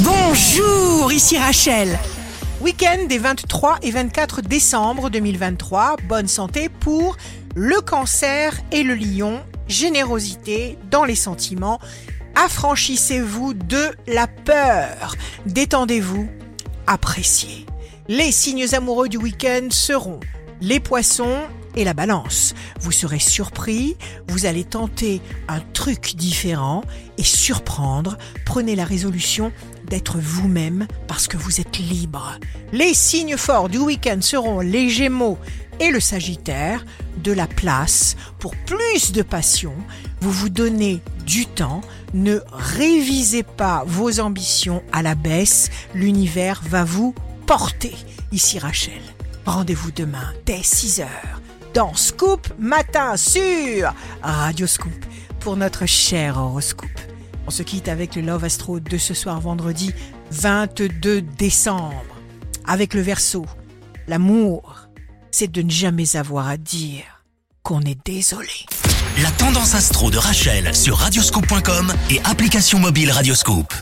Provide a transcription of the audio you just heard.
Bonjour, ici Rachel. Week-end des 23 et 24 décembre 2023. Bonne santé pour le Cancer et le Lion. Générosité dans les sentiments. Affranchissez-vous de la peur. Détendez-vous. Appréciez. Les signes amoureux du week-end seront les Poissons et la Balance. Vous serez surpris, vous allez tenter un truc différent et surprendre. Prenez la résolution d'être vous-même parce que vous êtes libre. Les signes forts du week-end seront les Gémeaux et le Sagittaire. De la place pour plus de passion. Vous vous donnez du temps. Ne révisez pas vos ambitions à la baisse. L'univers va vous porter. Ici Rachel. Rendez-vous demain dès 6h dans Scoop Matin sur Radio Scoop pour notre cher horoscope. On se quitte avec le Love Astro de ce soir vendredi 22 décembre. Avec le Verseau, l'amour, c'est de ne jamais avoir à dire qu'on est désolé. La Tendance Astro de Rachel sur radioscope.com et application mobile Radioscope.